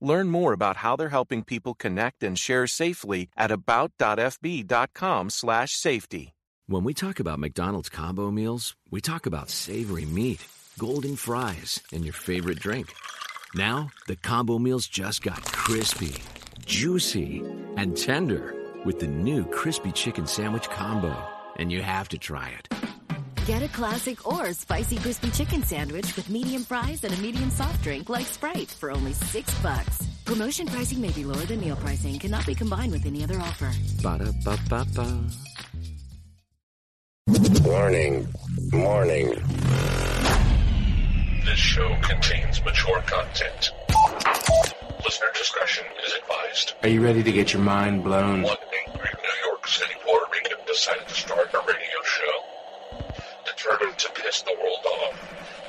Learn more about how they're helping people connect and share safely at about.fb.com/safety. When we talk about McDonald's combo meals, we talk about savory meat, golden fries, and your favorite drink. Now, the combo meals just got crispy, juicy, and tender with the new crispy chicken sandwich combo. And you have to try it. Get a classic or spicy crispy chicken sandwich with medium fries and a medium soft drink like Sprite for only $6. Promotion pricing may be lower than meal pricing. Cannot be combined with any other offer. Ba-da-ba-ba-ba. Warning. This show contains mature content. Listener discretion is advised. Are you ready to get your mind blown? One angry New York City Puerto Rican decided to start a radio show, determined to piss the world off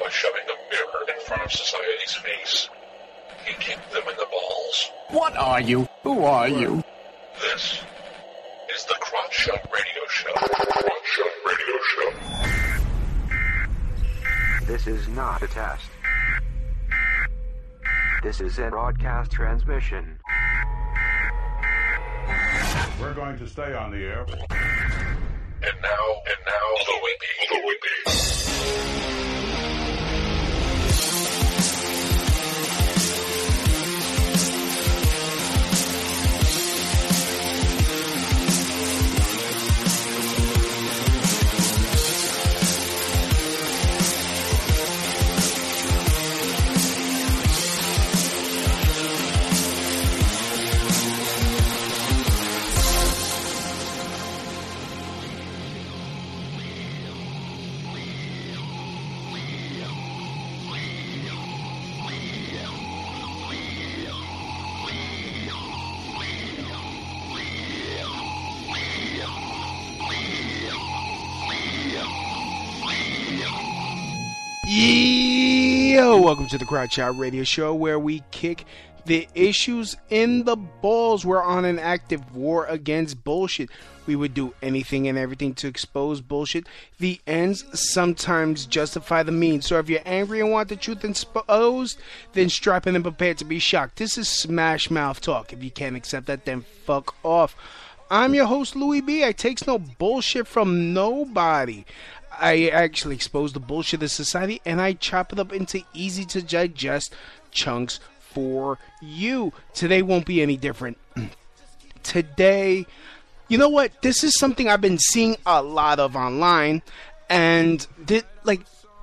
by shoving a mirror in front of society's face. He kicked them in the balls. What are you? Who are you? This is the Crotch Shop Radio Show. Crotch Shop Radio Show. This is not a test. This is a broadcast transmission. We're going to stay on the air. And now, Louis B. Yo, welcome to the Crotch Shop Radio Show, where we kick the issues in the balls. We're on an active war against bullshit. We would do anything and everything to expose bullshit. The ends sometimes justify the means. So if you're angry and want the truth exposed, then strap in and prepare to be shocked. This is Smash Mouth Talk. If you can't accept that, then fuck off. I'm your host, Louis B. I takes no bullshit from nobody. I actually expose the bullshit of society, and I chop it up into easy-to-digest chunks for you. Today won't be any different. Today, you know what? This is something I've been seeing a lot of online, and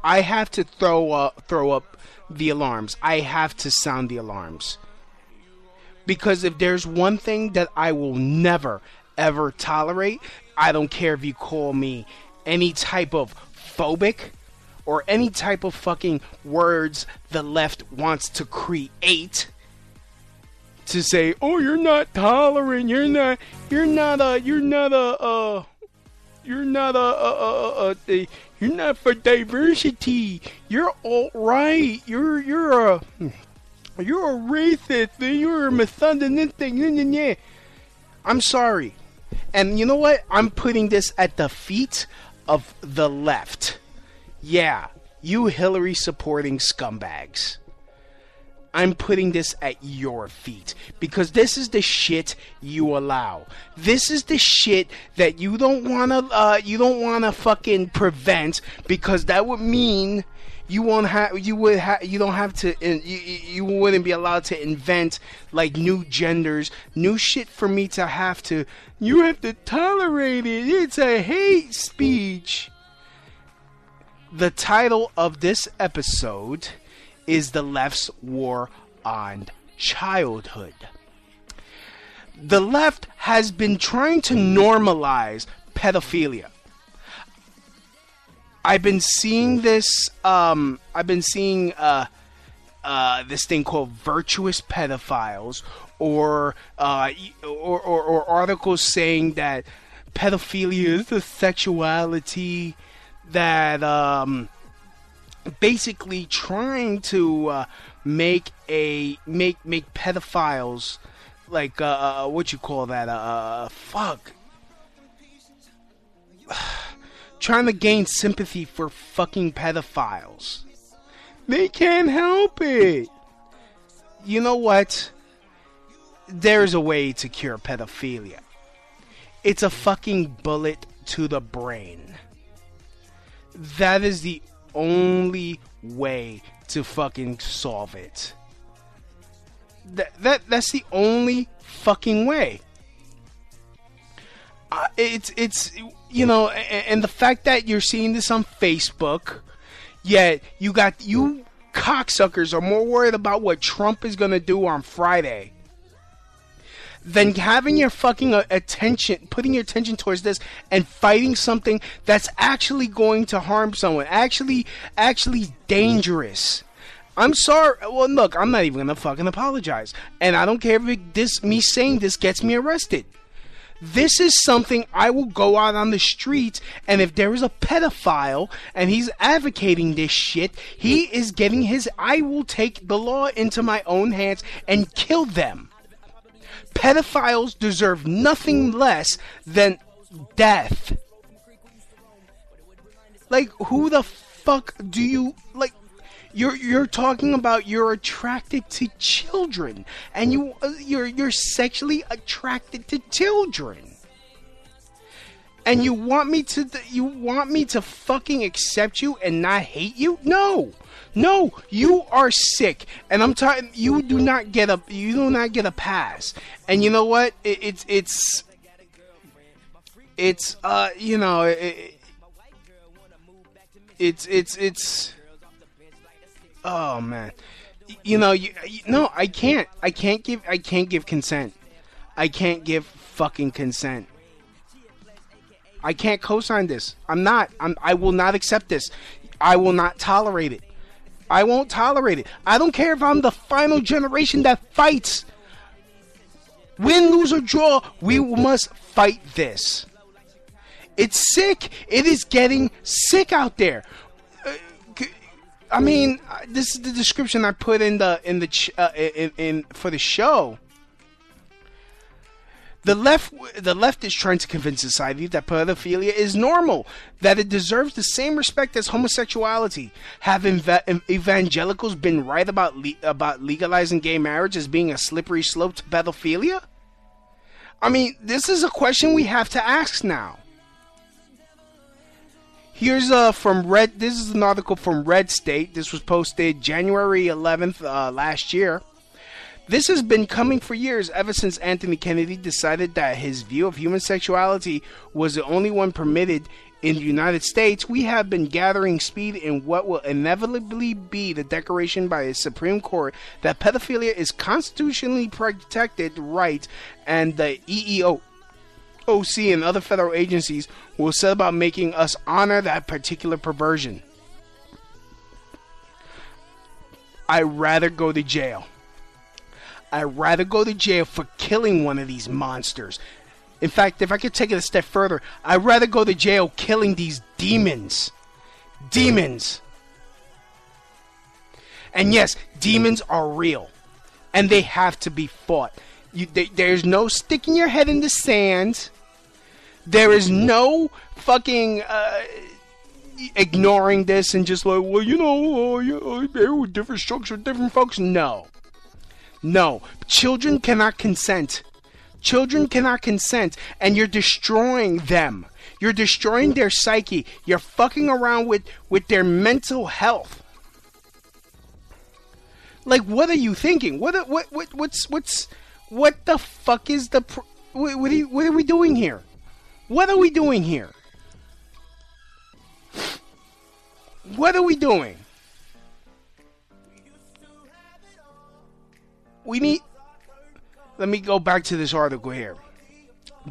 I have to throw up the alarms. I have to sound the alarms. Because if there's one thing that I will never, ever tolerate, I don't care if you call me any type of phobic or any type of fucking words the left wants to create to say, oh, you're not tolerant, you're not for diversity, you're alt-right, you're a racist, you're a misogynistic. I'm sorry. And you know what? I'm putting this at the feet of the left. Yeah, you Hillary supporting scumbags. I'm putting this at your feet because this is the shit you allow. This is the shit that you don't wanna fucking prevent, because that would mean you wouldn't be allowed to invent like new genders, new shit for me to have to. You have to tolerate it. It's a hate speech. The title of this episode is The Left's War on Childhood. The left has been trying to normalize pedophilia. I've been seeing this. This thing called virtuous pedophiles, or articles saying that pedophilia, it's the sexuality that basically trying to make pedophiles like what you call that trying to gain sympathy for fucking pedophiles. They can't help it. You know what? There's a way to cure pedophilia. It's a fucking bullet to the brain. That is the only way to fucking solve it. That's the only fucking way. It's you know, and the fact that you're seeing this on Facebook, yet you cocksuckers are more worried about what Trump is gonna do on Friday than having your fucking attention, putting your attention towards this and fighting something that's actually going to harm someone, actually dangerous. I'm sorry. Well, look, I'm not even gonna fucking apologize, and I don't care if me saying this gets me arrested. This is something I will go out on the streets, and if there is a pedophile and he's advocating this shit, he is getting his. I will take the law into my own hands and kill them. Pedophiles deserve nothing less than death. Like, who the fuck do you like? You're talking about you're attracted to children, and you're sexually attracted to children, and you want me to fucking accept you and not hate you? No, you are sick, and I'm tired. You do not get a pass. And you know what? It's oh man, you know, no, I can't give consent. I can't give fucking consent. I can't co-sign this. I will not accept this. I will not tolerate it. I won't tolerate it. I don't care if I'm the final generation that fights. Win, lose, or draw, we must fight this. It's sick. It is getting sick out there. I mean, this is the description I put in for the show. The left is trying to convince society that pedophilia is normal, that it deserves the same respect as homosexuality. Have evangelicals been right about legalizing gay marriage as being a slippery slope to pedophilia? I mean, this is a question we have to ask now. Here's from Red. This is an article from Red State. This was posted January 11th last year. This has been coming for years, ever since Anthony Kennedy decided that his view of human sexuality was the only one permitted in the United States. We have been gathering speed in what will inevitably be the declaration by the Supreme Court that pedophilia is constitutionally protected right, and the EEOC and other federal agencies will set about making us honor that particular perversion. I'd rather go to jail. I'd rather go to jail for killing one of these monsters. In fact, if I could take it a step further, I'd rather go to jail killing these demons. Demons. And yes, demons are real, and they have to be fought. There's no sticking your head in the sand. There is no fucking ignoring this and just like, well, you know, different structure, different folks. No. Children cannot consent. Children cannot consent, and you're destroying them. You're destroying their psyche. You're fucking around with their mental health. Like, what are you thinking? What the fuck is the... what are we doing here? What are we doing here? What are we doing? We need... Let me go back to this article here.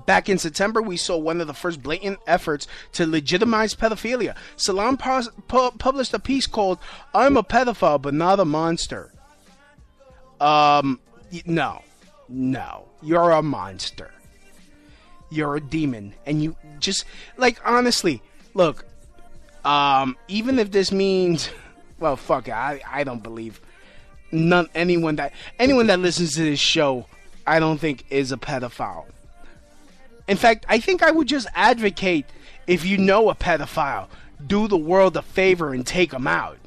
Back in September, we saw one of the first blatant efforts to legitimize pedophilia. Salon published a piece called, "I'm a Pedophile, but Not a Monster." No. You're a monster. you're a demon. And you just, like, honestly, look, even if this means, well, fuck it, I don't believe anyone that listens to this show, I don't think is a pedophile. In fact, I think I would just advocate, if you know a pedophile, do the world a favor and take them out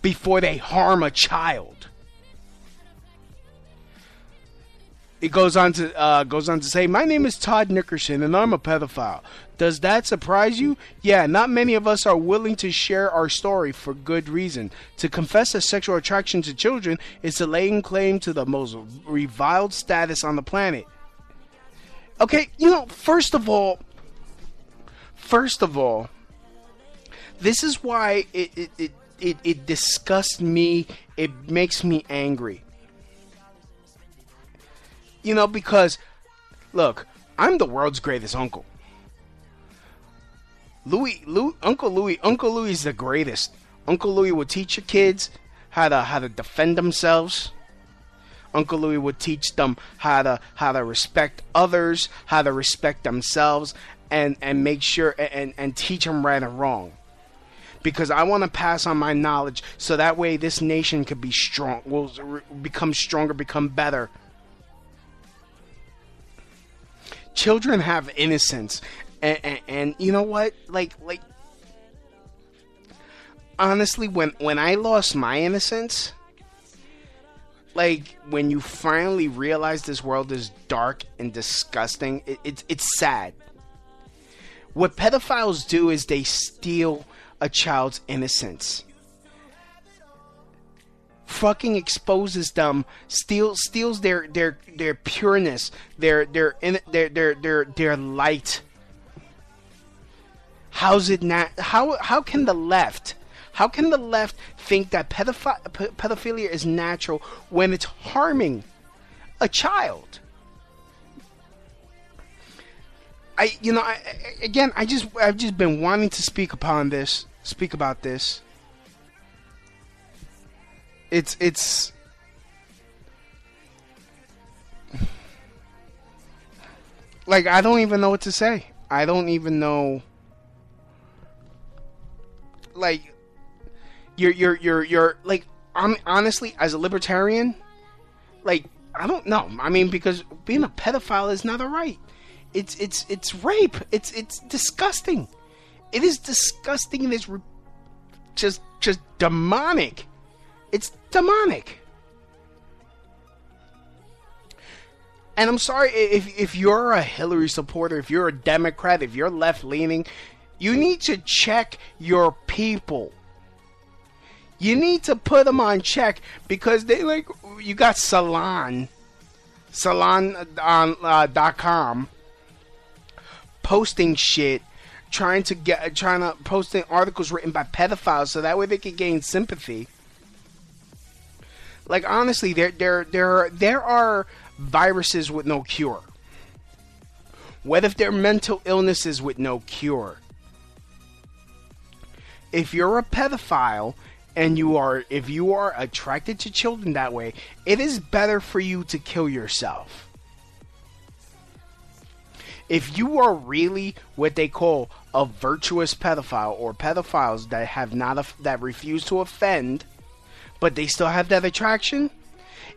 before they harm a child. It goes on to say, my name is Todd Nickerson, and I'm a pedophile. Does that surprise you? Yeah, not many of us are willing to share our story for good reason. To confess a sexual attraction to children is to lay claim to the most reviled status on the planet. Okay, you know, first of all, this is why it disgusts me. It makes me angry. You know, because, look, I'm the world's greatest uncle. Uncle Louis is the greatest. Uncle Louis will teach your kids how to defend themselves. Uncle Louis will teach them how to respect others, how to respect themselves, and make sure and teach them right and wrong. Because I want to pass on my knowledge so that way this nation could be strong, will become stronger, become better. Children have innocence, and you know what? Like, honestly, when I lost my innocence, like, when you finally realize this world is dark and disgusting, it's sad. What pedophiles do is they steal a child's innocence. Fucking exposes them, steals their pureness, their light. How's it not? How can the left think that pedophilia is natural when it's harming a child? I've just been wanting to speak about this. It's like, I don't even know what to say. I don't even know. Like, you're like, I'm honestly, as a libertarian, like, I don't know. I mean, because being a pedophile is not a right. It's rape. It's disgusting. It is disgusting, and it's just demonic. It's demonic. And I'm sorry, if you're a Hillary supporter, if you're a Democrat, if you're left-leaning, you need to check your people. You need to put them on check, because they, like, you got Salon.com posting shit, trying to posting articles written by pedophiles so that way they could gain sympathy. Like, honestly, there are viruses with no cure. What if there are mental illnesses with no cure? If you're a pedophile and if you are attracted to children that way, it is better for you to kill yourself. If you are really what they call a virtuous pedophile, or pedophiles that that refuse to offend, but they still have that attraction,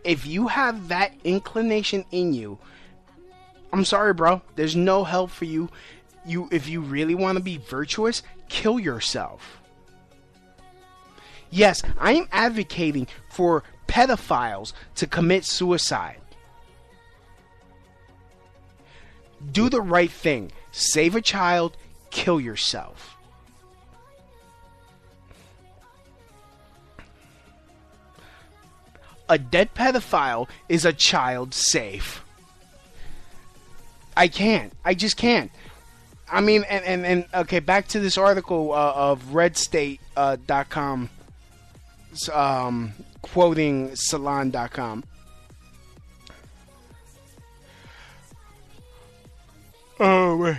if you have that inclination in you, I'm sorry, bro, there's no help for you. If you really want to be virtuous, kill yourself. Yes, I am advocating for pedophiles to commit suicide. Do the right thing. Save a child. Kill yourself. A dead pedophile is a child safe. I can't. I just can't. I mean, and okay, back to this article of RedState.com, quoting Salon.com. Oh, wait.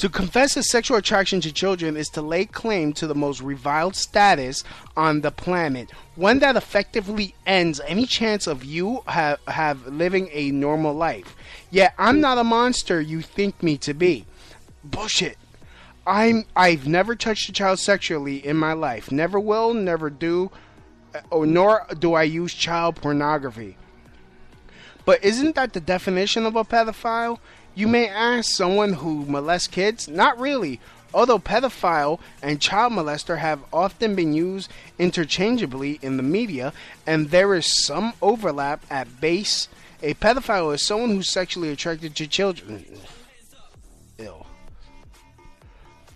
To confess a sexual attraction to children is to lay claim to the most reviled status on the planet, one that effectively ends any chance of you have living a normal life. Yet I'm not a monster you think me to be. Bullshit. I've never touched a child sexually in my life. Never will, never do, nor do I use child pornography. But isn't that the definition of a pedophile? You may ask, someone who molests kids? Not really. Although pedophile and child molester have often been used interchangeably in the media, and there is some overlap at base, a pedophile is someone who's sexually attracted to children. Ew.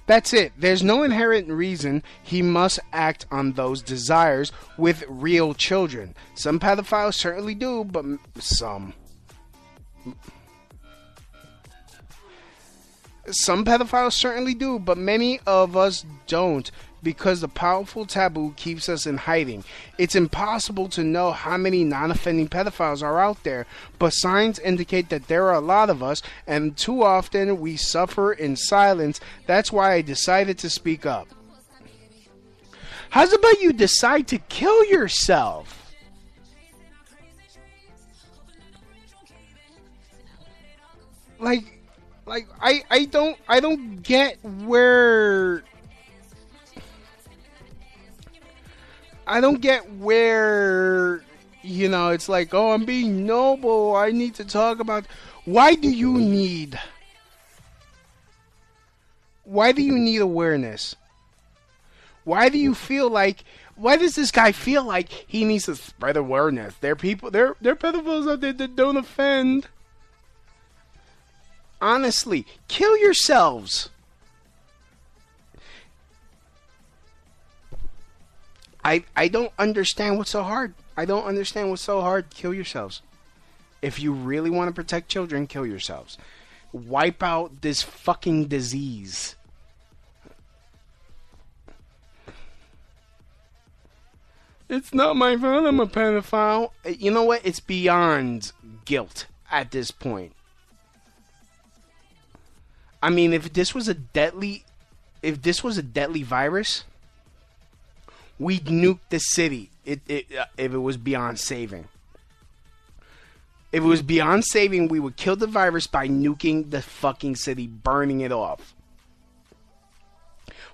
That's it. There's no inherent reason he must act on those desires with real children. Some pedophiles certainly do, but some. Some pedophiles certainly do, but many of us don't, because the powerful taboo keeps us in hiding. It's impossible to know how many non-offending pedophiles are out there, but signs indicate that there are a lot of us, and too often we suffer in silence. That's why I decided to speak up. How's about you decide to kill yourself? I don't get where you know, it's like, oh, I'm being noble, I need to talk about. Why do you need awareness? Why does this guy feel like he needs to spread awareness? There are pedophiles out there that don't offend. Honestly, kill yourselves. I don't understand what's so hard. Kill yourselves. If you really want to protect children, kill yourselves. Wipe out this fucking disease. It's not my fault I'm a pedophile. You know what? It's beyond guilt at this point. I mean, if this was a deadly virus, we'd nuke the city. If it was beyond saving. If it was beyond saving, we would kill the virus by nuking the fucking city, burning it off.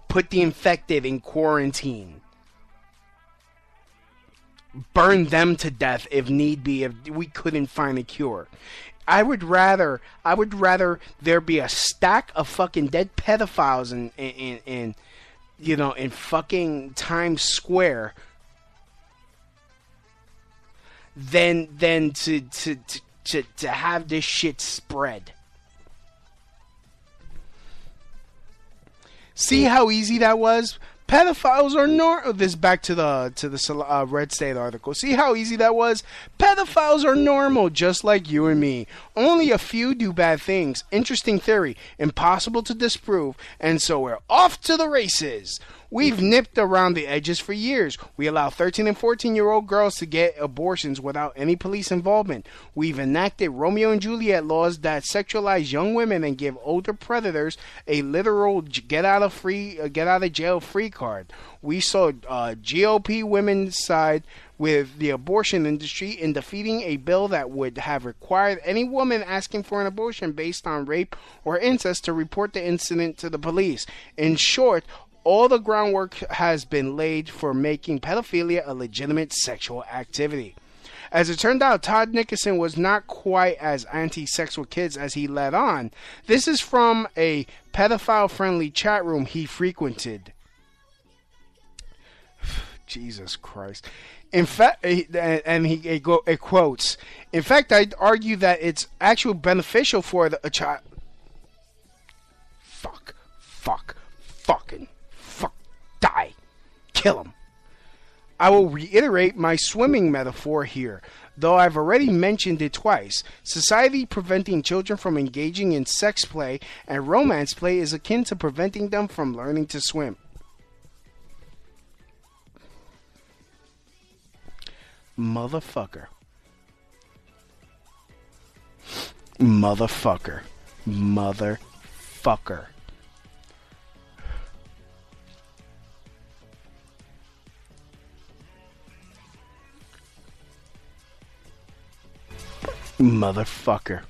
Put the infected in quarantine. Burn them to death if need be, if we couldn't find a cure. I would rather there be a stack of fucking dead pedophiles in fucking Times Square than to have this shit spread. See how easy that was? Pedophiles are normal. This back to the Red State article. See how easy that was? Pedophiles are normal, just like you and me. Only a few do bad things. Interesting theory, impossible to disprove, and so we're off to the races. We've nipped around the edges for years. We allow 13 and 14-year-old girls to get abortions without any police involvement. We've enacted Romeo and Juliet laws that sexualize young women and give older predators a literal get out of jail free card. We saw GOP women's side with the abortion industry in defeating a bill that would have required any woman asking for an abortion based on rape or incest to report the incident to the police. In short, all the groundwork has been laid for making pedophilia a legitimate sexual activity. As it turned out, Todd Nickerson was not quite as anti-sex with kids as he led on. This is from a pedophile-friendly chat room he frequented. Jesus Christ. In fact, and he quotes, "In fact, I'd argue that it's actually beneficial for a child." Fucking. Die. Kill him. I will reiterate my swimming metaphor here, though I've already mentioned it twice. Society preventing children from engaging in sex play and romance play is akin to preventing them from learning to swim. Motherfucker. Motherfucker.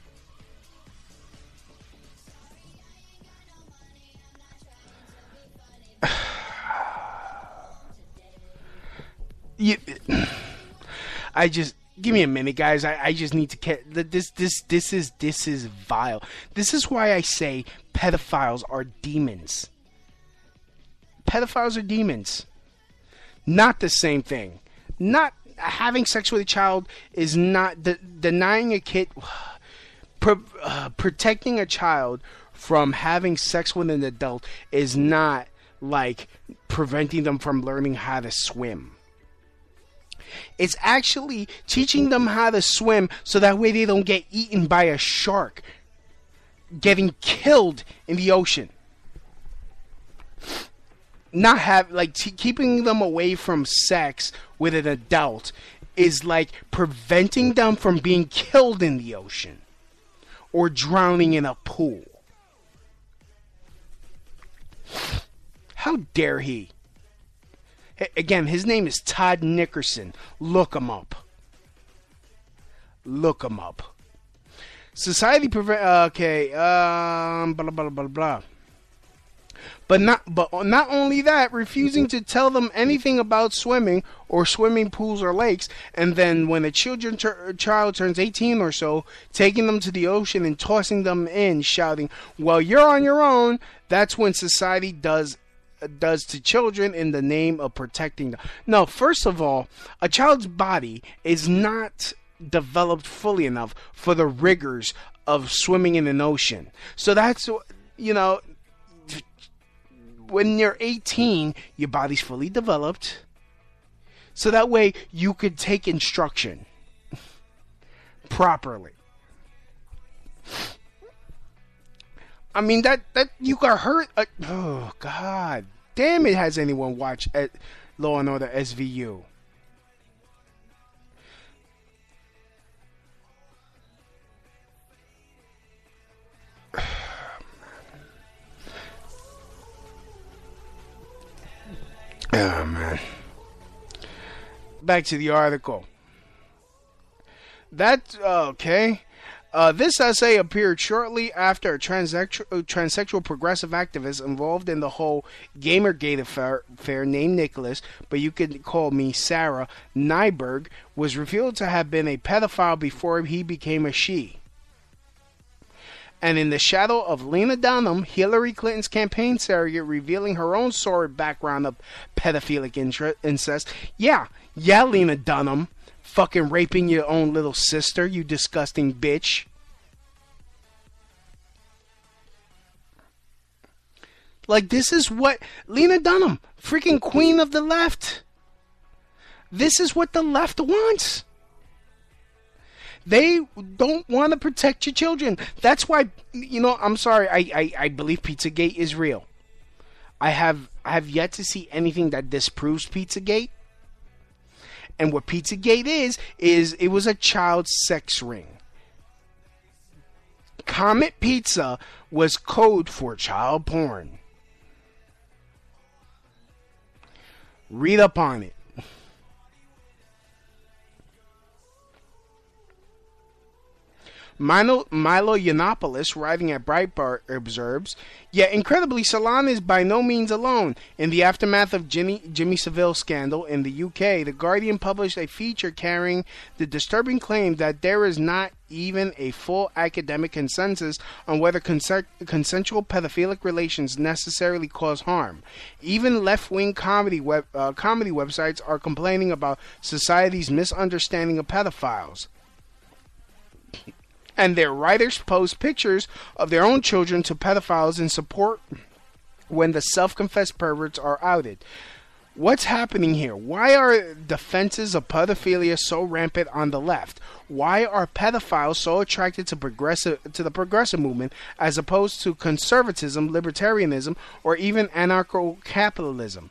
I just... Give me a minute, guys. I just need to catch this is vile. This is why I say pedophiles are demons. Pedophiles are demons. Not the same thing. Not having sex with a child is not denying a kid, protecting a child from having sex with an adult is not like preventing them from learning how to swim. It's actually teaching them how to swim so that way they don't get eaten by a shark, getting killed in the ocean. Not have like keeping them away from sex with an adult is like preventing them from being killed in the ocean or drowning in a pool. How dare he? Again, his name is Todd Nickerson. Look him up. Look him up. Society prevent. Okay. Blah blah blah blah. But not only that, refusing to tell them anything about swimming or swimming pools or lakes, and then when a child turns 18 or so, taking them to the ocean and tossing them in, shouting, "Well, you're on your own." That's when society does to children in the name of protecting them. No, first of all, a child's body is not developed fully enough for the rigors of swimming in an ocean. So that's, you know, when you're 18, your body's fully developed. So that way you could take instruction properly. I mean, that you got hurt. Oh, God damn it. Has anyone watched Law and Order SVU? Oh, man. Back to the article. That's okay. This essay appeared shortly after a transsexual progressive activist involved in the whole Gamergate affair named Nicholas, but you could call me Sarah Nyberg, was revealed to have been a pedophile before he became a she. And in the shadow of Lena Dunham, Hillary Clinton's campaign surrogate, revealing her own sordid background of pedophilic incest. Yeah, Lena Dunham. Fucking raping your own little sister, you disgusting bitch. Like, this is what Lena Dunham, freaking queen of the left. This is what the left wants. They don't want to protect your children. That's why, you know, I'm sorry, I believe Pizzagate is real. I have yet to see anything that disproves Pizzagate. And what Pizzagate is it was a child sex ring. Comet Pizza was code for child porn. Read up on it. Milo Yiannopoulos, writing at Breitbart, observes, yet incredibly, Salon is by no means alone. In the aftermath of Jimmy Savile scandal in the UK, The Guardian published a feature carrying the disturbing claim that there is not even a full academic consensus on whether consensual pedophilic relations necessarily cause harm. Even left-wing comedy websites are complaining about society's misunderstanding of pedophiles. And their writers post pictures of their own children to pedophiles in support when the self-confessed perverts are outed. What's happening here? Why are defenses of pedophilia so rampant on the left? Why are pedophiles so attracted to the progressive movement as opposed to conservatism, libertarianism, or even anarcho-capitalism?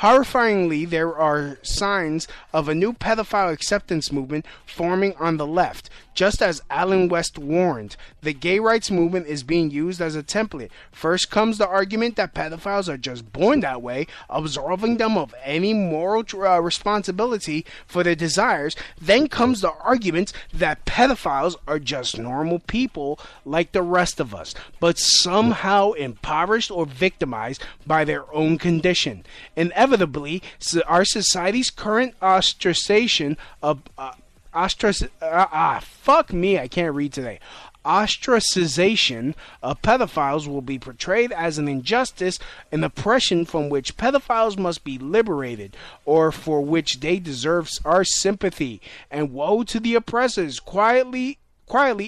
Horrifyingly, there are signs of a new pedophile acceptance movement forming on the left. Just as Allen West warned, the gay rights movement is being used as a template. First comes the argument that pedophiles are just born that way, absolving them of any moral responsibility for their desires. Then comes the argument that pedophiles are just normal people like the rest of us, but somehow impoverished or victimized by their own condition. Inevitably, our society's current ostracization of ostracization of pedophiles will be portrayed as an injustice, an oppression from which pedophiles must be liberated, or for which they deserve our sympathy. And woe to the oppressors! Quietly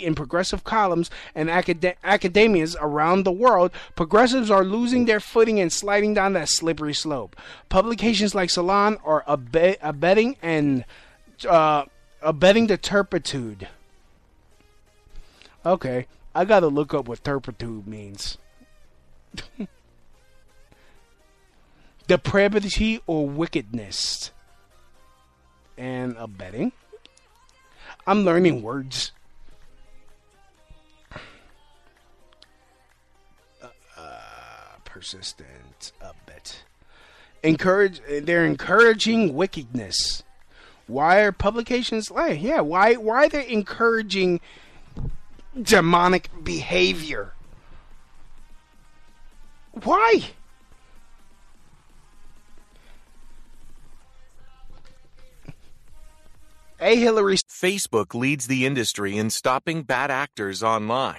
in progressive columns and academias around the world, progressives are losing their footing and sliding down that slippery slope. Publications like Salon are abetting the turpitude. Okay, I gotta look up what turpitude means. Depravity or wickedness. And abetting? I'm learning words. Persistent abet. They're encouraging wickedness. Why are publications like why they're encouraging demonic behavior? Why? Hey, Hillary. Facebook leads the industry in stopping bad actors online.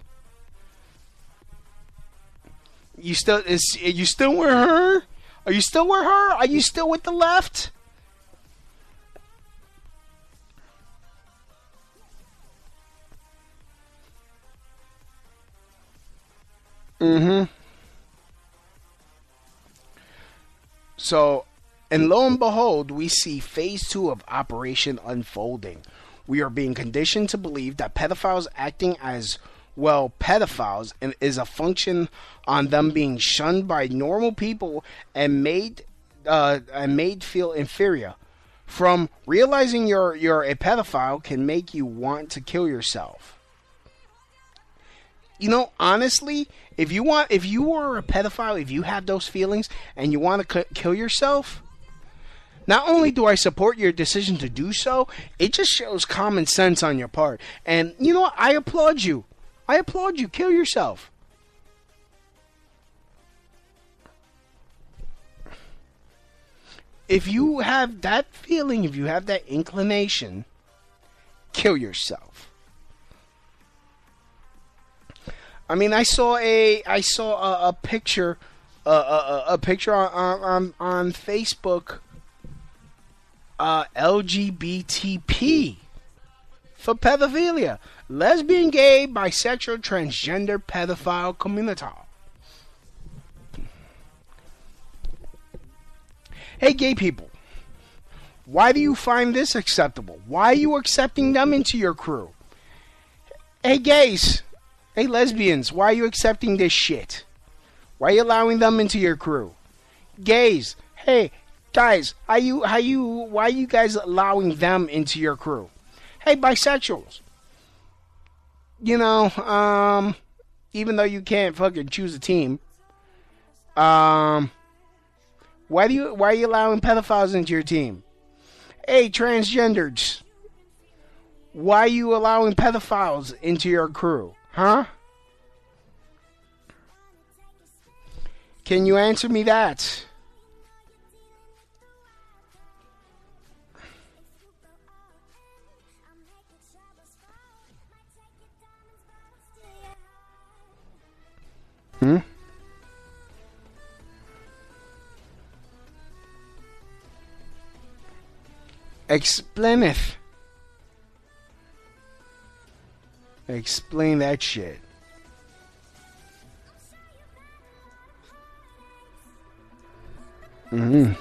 You still with her? Are you still with her? Are you still with the left? Mm-hmm. So, and lo and behold, we see phase 2 of Operation unfolding. We are being conditioned to believe that pedophiles acting as pedophiles and is a function on them being shunned by normal people and made feel inferior. From realizing you're a pedophile can make you want to kill yourself. You know, honestly, if you are a pedophile, if you have those feelings and you want to kill yourself, not only do I support your decision to do so, it just shows common sense on your part. And you know what? I applaud you. I applaud you. Kill yourself. If you have that feeling, if you have that inclination, kill yourself. I mean, I saw a picture on Facebook. LGBTP for pedophilia. Lesbian, gay, bisexual, transgender, pedophile community. Hey, gay people. Why do you find this acceptable? Why are you accepting them into your crew? Hey, gays. Hey, lesbians. Why are you accepting this shit? Why are you allowing them into your crew? Gays. Hey, guys, why are you guys allowing them into your crew? Hey, bisexuals. You know, even though you can't fucking choose a team, why are you allowing pedophiles into your team? Hey, transgenders. Why are you allowing pedophiles into your crew? Huh? Can you answer me that? Hmm? Explaineth. Explain that shit. Mm-hmm.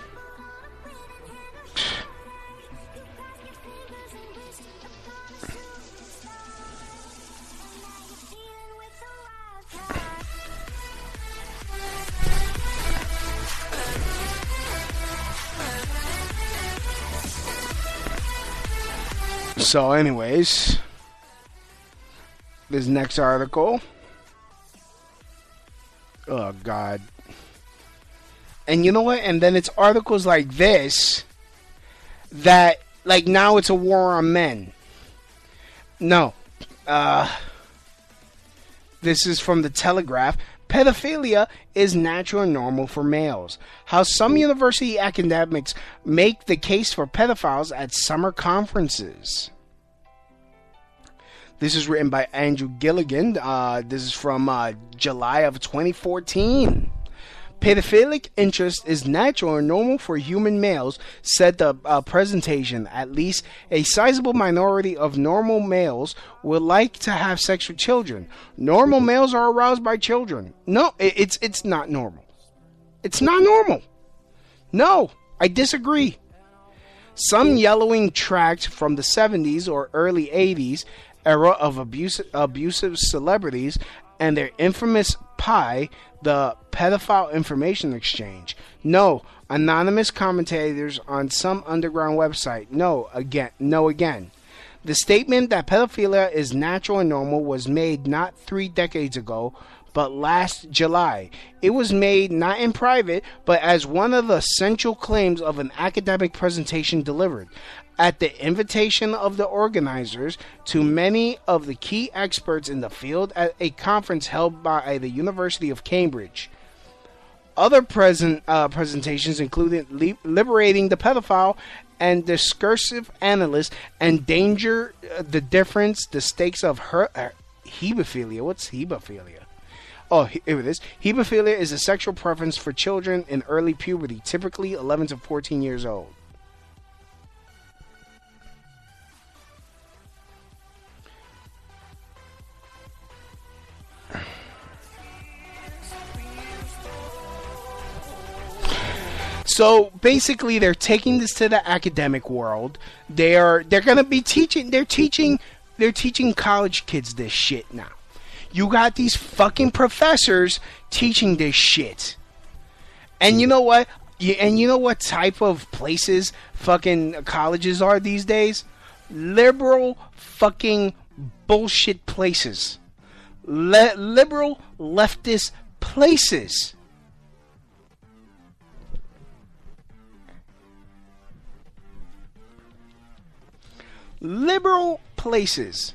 So anyways, this next article, oh God, and you know what, and then it's articles like this, that, like, now it's a war on men. No, this is from The Telegraph. Pedophilia is natural and normal for males. How some university academics make the case for pedophiles at summer conferences. This is written by Andrew Gilligan. This is from July of 2014. Pedophilic interest is natural and normal for human males, said the presentation. At least a sizable minority of normal males would like to have sex with children. Normal males are aroused by children. No, it's not normal. It's not normal. No, I disagree. Some yellowing tract from the 70s or early 80s era of abusive celebrities and their infamous pie, the pedophile information exchange. No, anonymous commentators on some underground website. No again. The statement that pedophilia is natural and normal was made not 3 decades ago, but last July. It was made not in private, but as one of the central claims of an academic presentation delivered at the invitation of the organizers to many of the key experts in the field at a conference held by the University of Cambridge. Other presentations included Liberating the Pedophile and Discursive Analyst and Danger, the Difference, the Stakes of Hebephilia. What's hebephilia? Oh, here it is. Hebephilia is a sexual preference for children in early puberty, typically 11 to 14 years old. So basically, they're taking this to the academic world. They're gonna be teaching. They're teaching college kids this shit now. You got these fucking professors teaching this shit. And you know what? And you know what type of places fucking colleges are these days? Liberal fucking bullshit places. Liberal leftist places. Liberal places.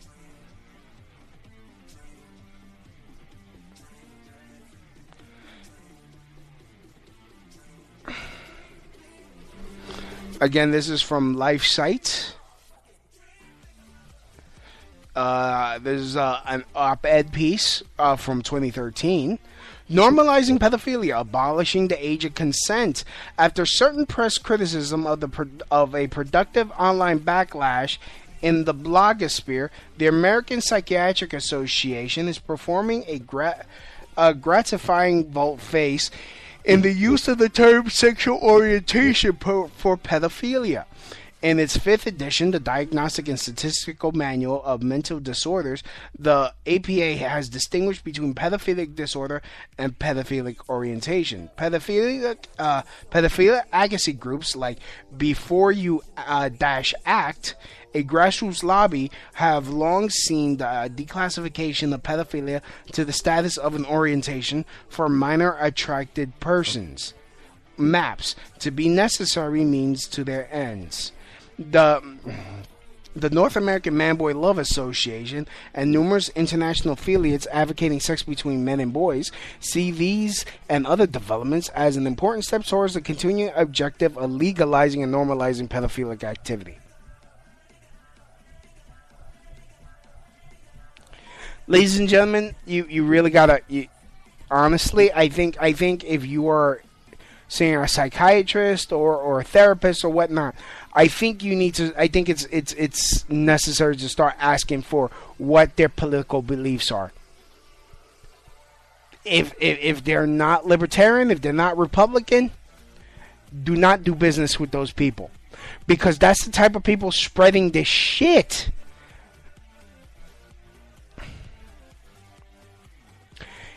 Again, this is from LifeSite. This is an op-ed piece from 2013. Normalizing pedophilia, abolishing the age of consent. After certain press criticism of a productive online backlash in the blogosphere, the American Psychiatric Association is performing a gratifying volte-face in the use of the term sexual orientation for pedophilia. In its 5th edition, the Diagnostic and Statistical Manual of Mental Disorders, the APA has distinguished between pedophilic disorder and pedophilic orientation. Pedophilic advocacy groups like Before You Act, a grassroots lobby, have long seen the declassification of pedophilia to the status of an orientation for minor attracted persons. Maps to be necessary means to their ends. The North American Man-Boy Love Association and numerous international affiliates advocating sex between men and boys see these and other developments as an important step towards the continuing objective of legalizing and normalizing pedophilic activity. Ladies and gentlemen, you really gotta. Honestly, I think if you are seeing a psychiatrist or a therapist or whatnot. I think you need to. I think it's necessary to start asking for what their political beliefs are. If they're not libertarian, if they're not Republican, do not do business with those people, because that's the type of people spreading this shit.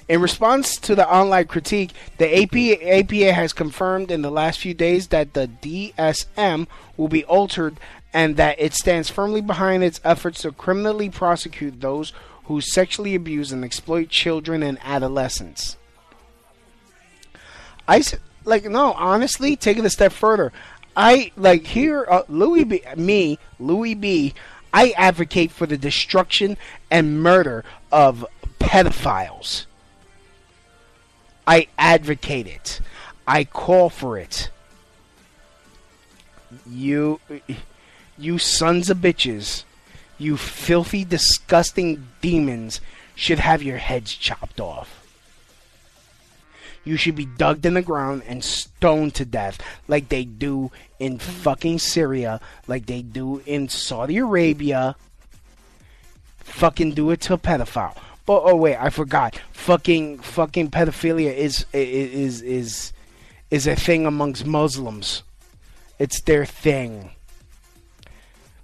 In response to the online critique, the APA has confirmed in the last few days that the DSM will be altered and that it stands firmly behind its efforts to criminally prosecute those who sexually abuse and exploit children and adolescents. Honestly, take it a step further. Louis B, I advocate for the destruction and murder of pedophiles. I advocate it. I call for it. You sons of bitches, you filthy, disgusting demons should have your heads chopped off. You should be dug in the ground and stoned to death like they do in fucking Syria, like they do in Saudi Arabia. Fucking do it to a pedophile. Oh wait, I forgot. Fucking pedophilia is a thing amongst Muslims. It's their thing.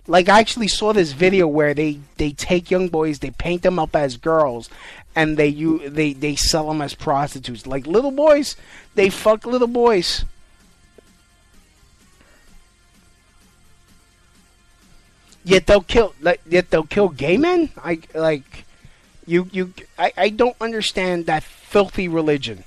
Like, I actually saw this video where they take young boys, they paint them up as girls, and they sell them as prostitutes. Like little boys, they fuck little boys. Yet they'll kill gay men? I don't understand that filthy religion.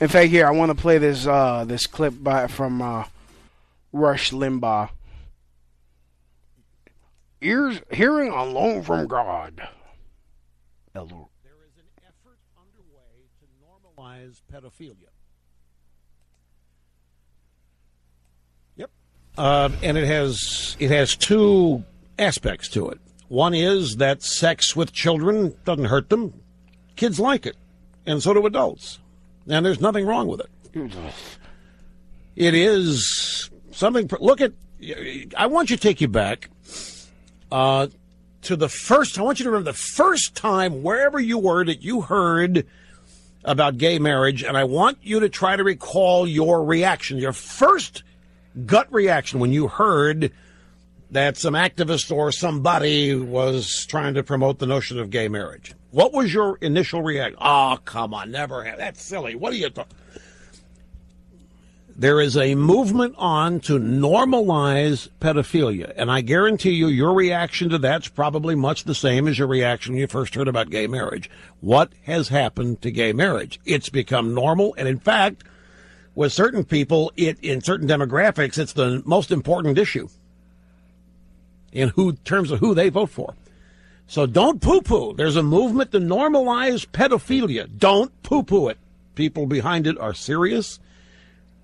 In fact, here I want to play this this clip from Rush Limbaugh. Hearing alone from God. There is an effort underway to normalize pedophilia. Yep. And it has two aspects to it. One is that sex with children doesn't hurt them. Kids like it, and so do adults. And there's nothing wrong with it. It is something... I want you to take you back... I want you to remember the first time wherever you were that you heard about gay marriage, and I want you to try to recall your reaction, your first gut reaction when you heard that some activist or somebody was trying to promote the notion of gay marriage. What was your initial reaction? Oh, come on, never have. That's silly. What are you talking? There is a movement on to normalize pedophilia, and I guarantee you your reaction to that's probably much the same as your reaction when you first heard about gay marriage. What has happened to gay marriage? It's become normal, and in fact, with certain people, in certain demographics, it's the most important issue in terms of who they vote for. So don't poo-poo. There's a movement to normalize pedophilia. Don't poo-poo it. People behind it are serious.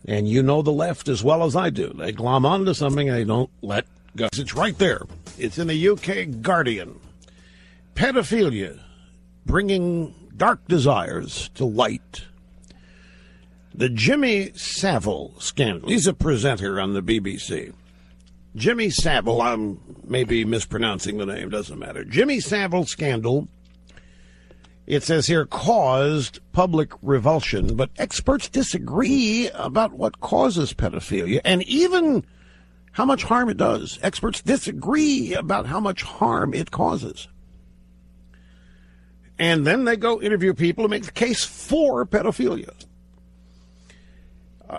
And you know the left as well as I do. They glom onto something they don't let go. It's right there. It's in the UK Guardian. Pedophilia, bringing dark desires to light. The Jimmy Savile scandal. He's a presenter on the BBC. Jimmy Savile, I'm maybe mispronouncing the name, doesn't matter. Jimmy Savile scandal. It says here, caused public revulsion, but experts disagree about what causes pedophilia and even how much harm it does. Experts disagree about how much harm it causes. And then they go interview people who make the case for pedophilia.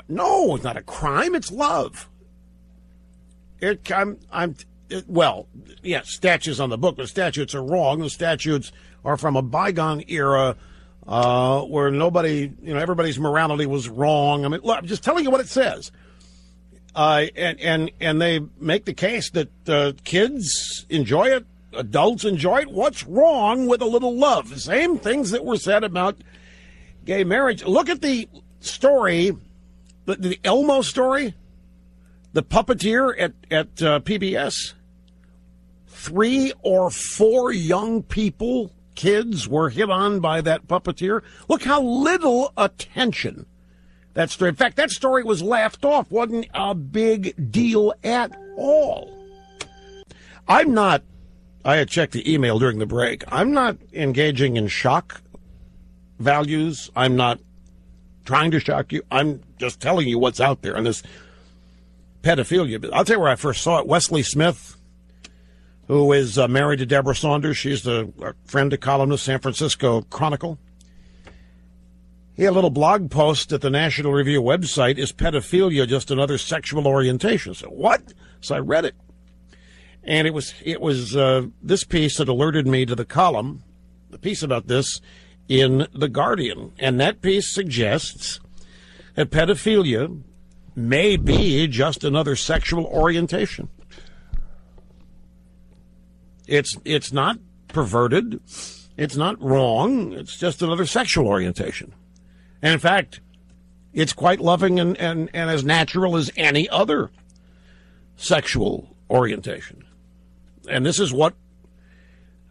No, it's not a crime, it's love. Statutes on the book, but statutes are wrong. The statutes are from a bygone era where nobody, everybody's morality was wrong. I mean, look, I'm just telling you what it says. And they make the case that kids enjoy it, adults enjoy it. What's wrong with a little love? The same things that were said about gay marriage. Look at the story the Elmo story, the puppeteer at PBS, 3 or 4 young people, kids, were hit on by that puppeteer. Look how little attention that story. In fact, that story was laughed off. Wasn't a big deal at all. I'm not, I had checked the email during the break, I'm not engaging in shock values. I'm not trying to shock you. I'm just telling you what's out there on this pedophilia. I'll tell you where I first saw it. Wesley Smith, who is married to Deborah Saunders. She's a friend to columnist, San Francisco Chronicle. He had a little blog post at the National Review website, Is Pedophilia Just Another Sexual Orientation? So what? So I read it. And it was this piece that alerted me to the column, the piece about this in The Guardian. And that piece suggests that pedophilia may be just another sexual orientation. It's not perverted. It's not wrong. It's just another sexual orientation. And in fact, it's quite loving and as natural as any other sexual orientation. And this is what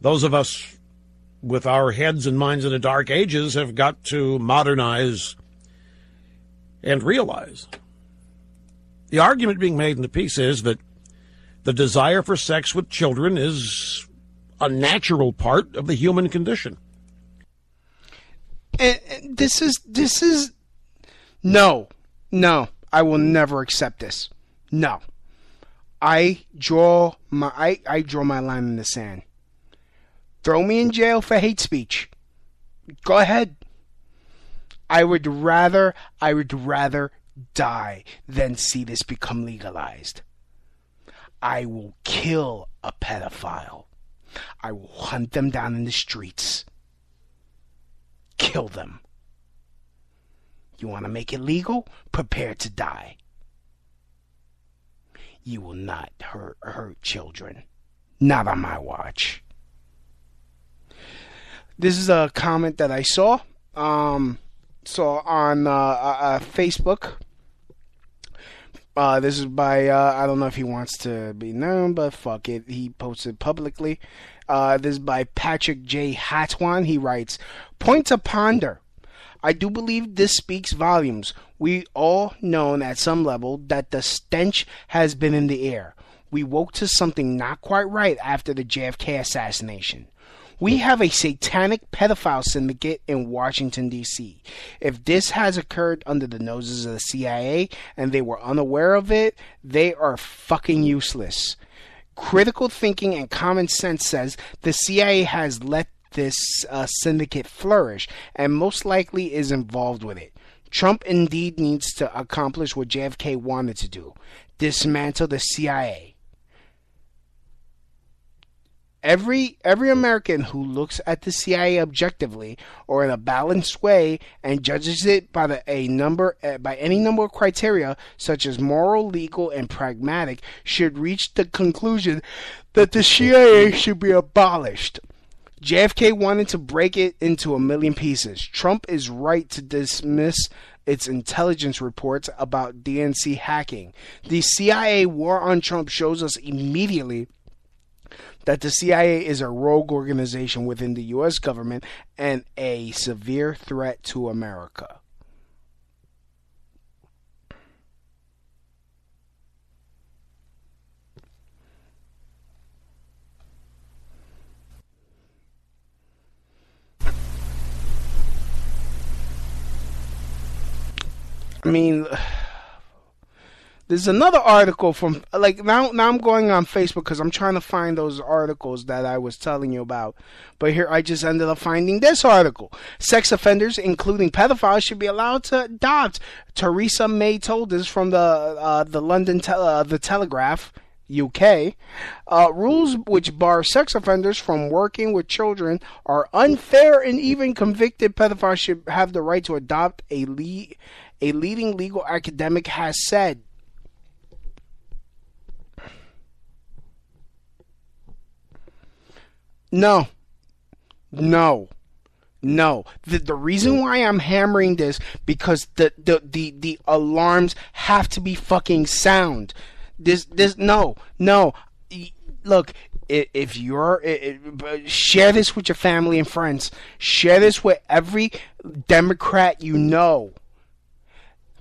those of us with our heads and minds in the dark ages have got to modernize and realize. The argument being made in the piece is that the desire for sex with children is a natural part of the human condition. And this is no, I will never accept this. No, I draw my line in the sand. Throw me in jail for hate speech. Go ahead. I would rather die than see this become legalized. I will kill a pedophile. I will hunt them down in the streets. Kill them. You want to make it legal? Prepare to die. You will not hurt children. Not on my watch. This is a comment that I saw on Facebook. This is by, I don't know if he wants to be known, but fuck it. He posted publicly. This is by Patrick J. Hatwan. He writes, "Point to ponder. I do believe this speaks volumes. We all know at some level that the stench has been in the air. We woke to something not quite right after the JFK assassination. We have a satanic pedophile syndicate in Washington, D.C. If this has occurred under the noses of the CIA and they were unaware of it, they are fucking useless. Critical thinking and common sense says the CIA has let this syndicate flourish and most likely is involved with it. Trump indeed needs to accomplish what JFK wanted to do, dismantle the CIA. Every American who looks at the CIA objectively or in a balanced way and judges it by any number of criteria such as moral, legal, and pragmatic should reach the conclusion that the CIA should be abolished. JFK wanted to break it into a million pieces. Trump is right to dismiss its intelligence reports about DNC hacking. The CIA war on Trump shows us immediately that the CIA is a rogue organization within the U.S. government and a severe threat to America." I mean, there's another article from, like, now I'm going on Facebook because I'm trying to find those articles that I was telling you about. But here I just ended up finding this article. "Sex offenders, including pedophiles, should be allowed to adopt." Theresa May told us from the London the Telegraph, UK. "Rules which bar sex offenders from working with children are unfair, and even convicted pedophiles should have the right to adopt," a leading legal academic has said. No, No. The reason why I'm hammering this, because the alarms have to be fucking sound. No. Look, if you're share this with your family and friends. Share this with every Democrat you know.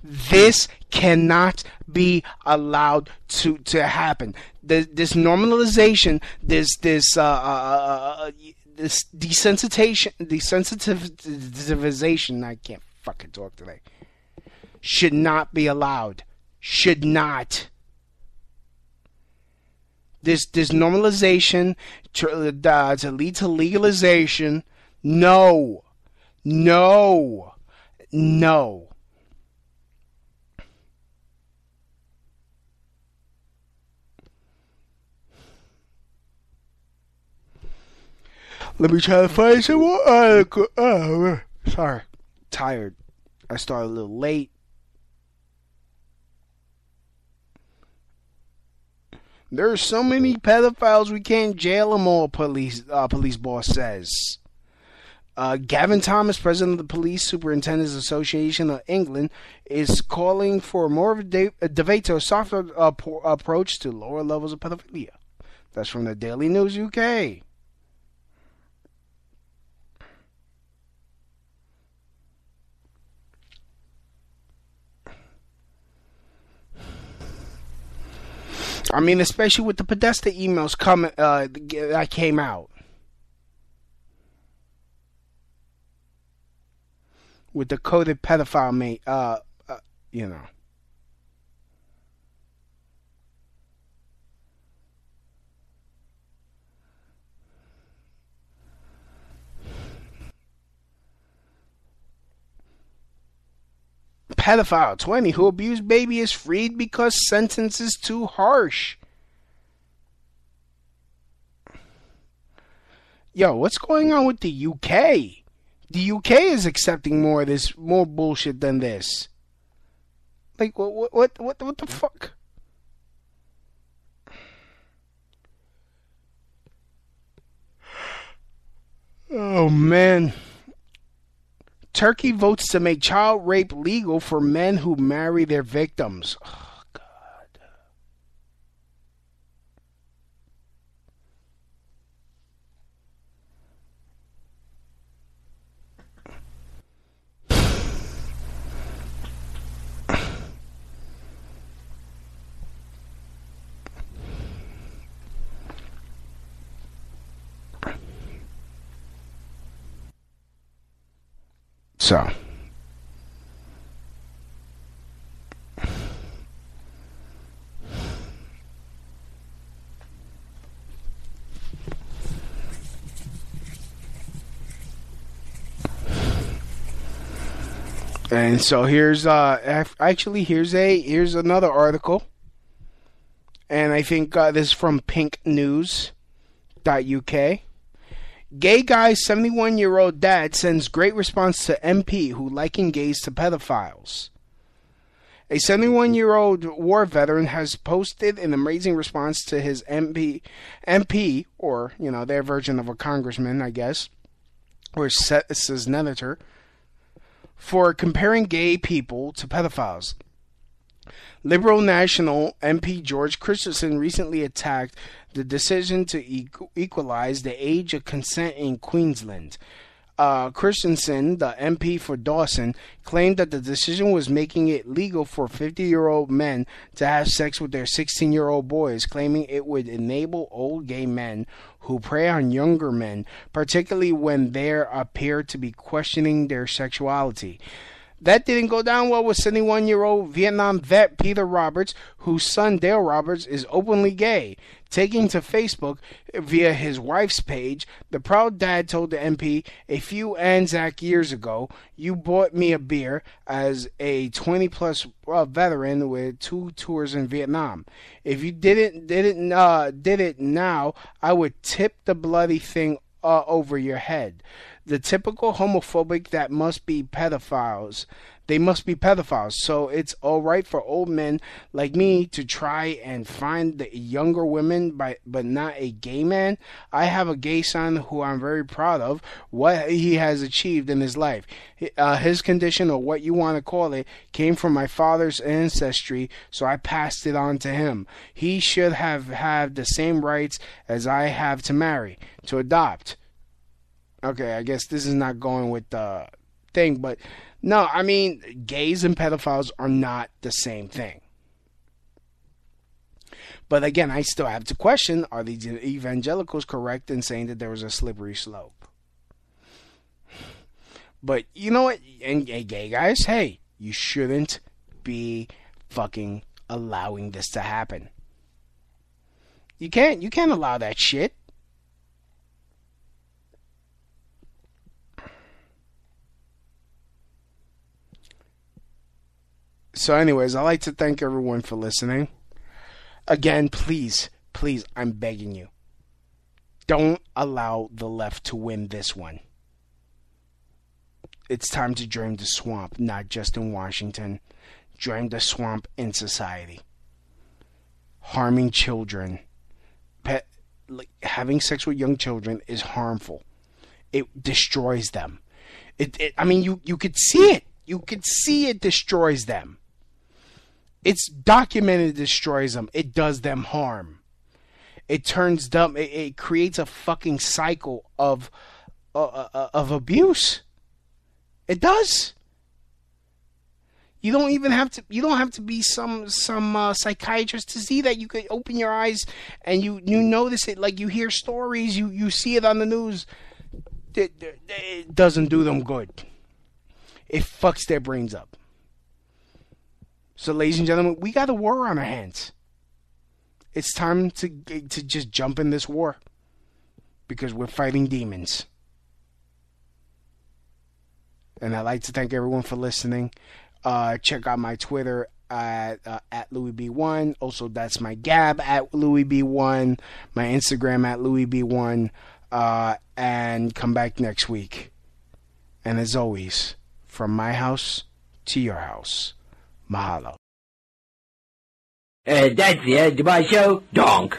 This cannot be allowed to happen. This normalization, this desensitization, I can't fucking talk today, should not be allowed. Should not. This normalization to lead to legalization, no. Let me try to find some more article. Oh, sorry. Tired. I started a little late. There are so many pedophiles we can't jail them all, police boss says. Gavin Thomas, president of the Police Superintendents Association of England, is calling for more of a debate to a softer approach to lower levels of pedophilia. That's from the Daily News UK. I mean, especially with the Podesta emails that came out. With the coded pedophile mate, you know. Pedophile 20 who abused baby is freed because sentence is too harsh. Yo, what's going on with the UK? The UK is accepting more of this, more bullshit than this. Like, what the fuck? Oh man. Turkey votes to make child rape legal for men who marry their victims. Oh, God. So, and so here's here's another article, and I think this is from pinknews.uk. Gay guy's 71-year-old dad sends great response to MP who likened gays to pedophiles. A 71-year-old war veteran has posted an amazing response to his MP, or, you know, their version of a congressman, I guess, or senator, for comparing gay people to pedophiles. Liberal National MP George Christensen recently attacked the decision to equalize the age of consent in Queensland. Christensen, the MP for Dawson, claimed that the decision was making it legal for 50-year-old men to have sex with their 16-year-old boys, claiming it would enable old gay men who prey on younger men, particularly when they appear to be questioning their sexuality. That didn't go down well with 71-year-old Vietnam vet Peter Roberts, whose son Dale Roberts is openly gay. Taking to Facebook via his wife's page, the proud dad told the MP, "A few Anzac years ago, you bought me a beer as a 20-plus veteran with 2 tours in Vietnam. If you did it now, I would tip the bloody thing over your head." the typical homophobic that must be pedophiles. They must be pedophiles. So it's all right for old men like me to try and find the younger women, but not a gay man. I have a gay son who I'm very proud of, what he has achieved in his life. His condition, or what you want to call it, came from my father's ancestry, so I passed it on to him. He should have had the same rights as I have to marry, to adopt. Okay, I guess this is not going with the thing, but... No, I mean, gays and pedophiles are not the same thing. But again, I still have to question, are these evangelicals correct in saying that there was a slippery slope? But you know what? And gay guys, hey, you shouldn't be fucking allowing this to happen. You can't allow that shit. So anyways, I'd like to thank everyone for listening. Again, please, please, I'm begging you. Don't allow the left to win this one. It's time to drain the swamp, not just in Washington. Drain the swamp in society. Harming children. Having sex with young children is harmful. It destroys them. I mean, you could see it. You could see it destroys them. It's documented, destroys them. It does them harm. It turns them. It creates a fucking cycle of abuse. It does. You don't even have to. You don't have to be some psychiatrist to see that. You could open your eyes and you notice it. Like you hear stories. You see it on the news. It doesn't do them good. It fucks their brains up. So, ladies and gentlemen, we got a war on our hands. It's time to just jump in this war. Because we're fighting demons. And I'd like to thank everyone for listening. Check out my Twitter at LouisB1. Also, that's my Gab at LouisB1. My Instagram at LouisB1. And come back next week. And as always... From my house to your house. Mahalo. That's the end of my show. Donk.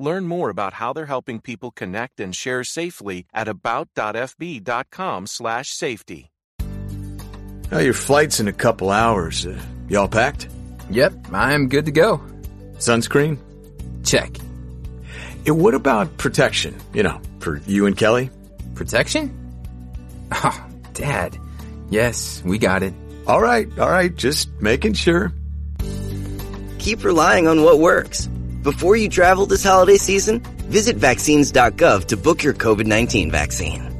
Learn more about how they're helping people connect and share safely at about.fb.com/safety. Oh, your flight's in a couple hours. Y'all packed? Yep, I'm good to go. Sunscreen? Check. And what about protection? You know, for you and Kelly? Protection? Oh, Dad. Yes, we got it. All right, just making sure. Keep relying on what works. Before you travel this holiday season, visit vaccines.gov to book your COVID-19 vaccine.